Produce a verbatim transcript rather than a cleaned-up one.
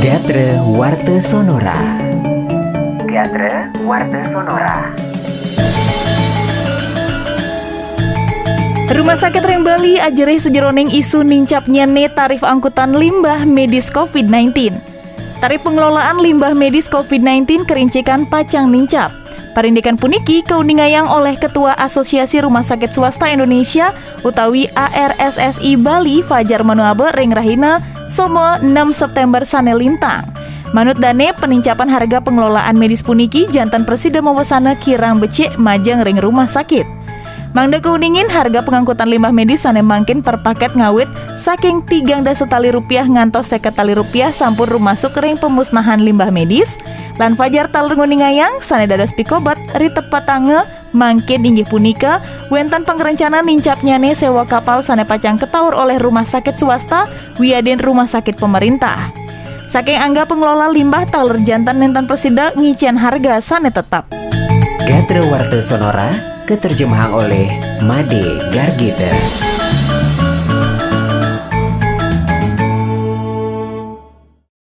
Gatra Warta Sonora. Gatra Warta Sonora. Rumah Sakit Rengbali ajareh sejeroning isu nincapnya ne tarif angkutan limbah medis COVID sembilan belas. Tarif pengelolaan limbah medis COVID sembilan belas kerincikan pacang nincap. Parindikan puniki kauningayang oleh Ketua Asosiasi Rumah Sakit Swasta Indonesia utawi A R S S I Bali Fajar Manuaba rengrahina somo enam September sanelintang. Manut dane penincapan harga pengelolaan medis puniki jantan presiden mawasana kirang becik majang ring rumah sakit. Mangda keuningin harga pengangkutan limbah medis sane mangkin per paket ngawit saking tigang dasa tali rupiah ngantos seket tali rupiah sampur rumasuk ring pemusnahan limbah medis. Lan Fajar talur nguningayang sane dados pikobat ri tepat tange mangkin inggih punika wentan pangrencana nincapnya ne sewa kapal sane pacang ketaur oleh rumah sakit swasta wiyaden rumah sakit pemerintah. Saking angga pengelola limbah talur jantan nentan persida ngicen harga sane tetap. Gatra Warta Sonora, keterjemahan oleh Made Gargita.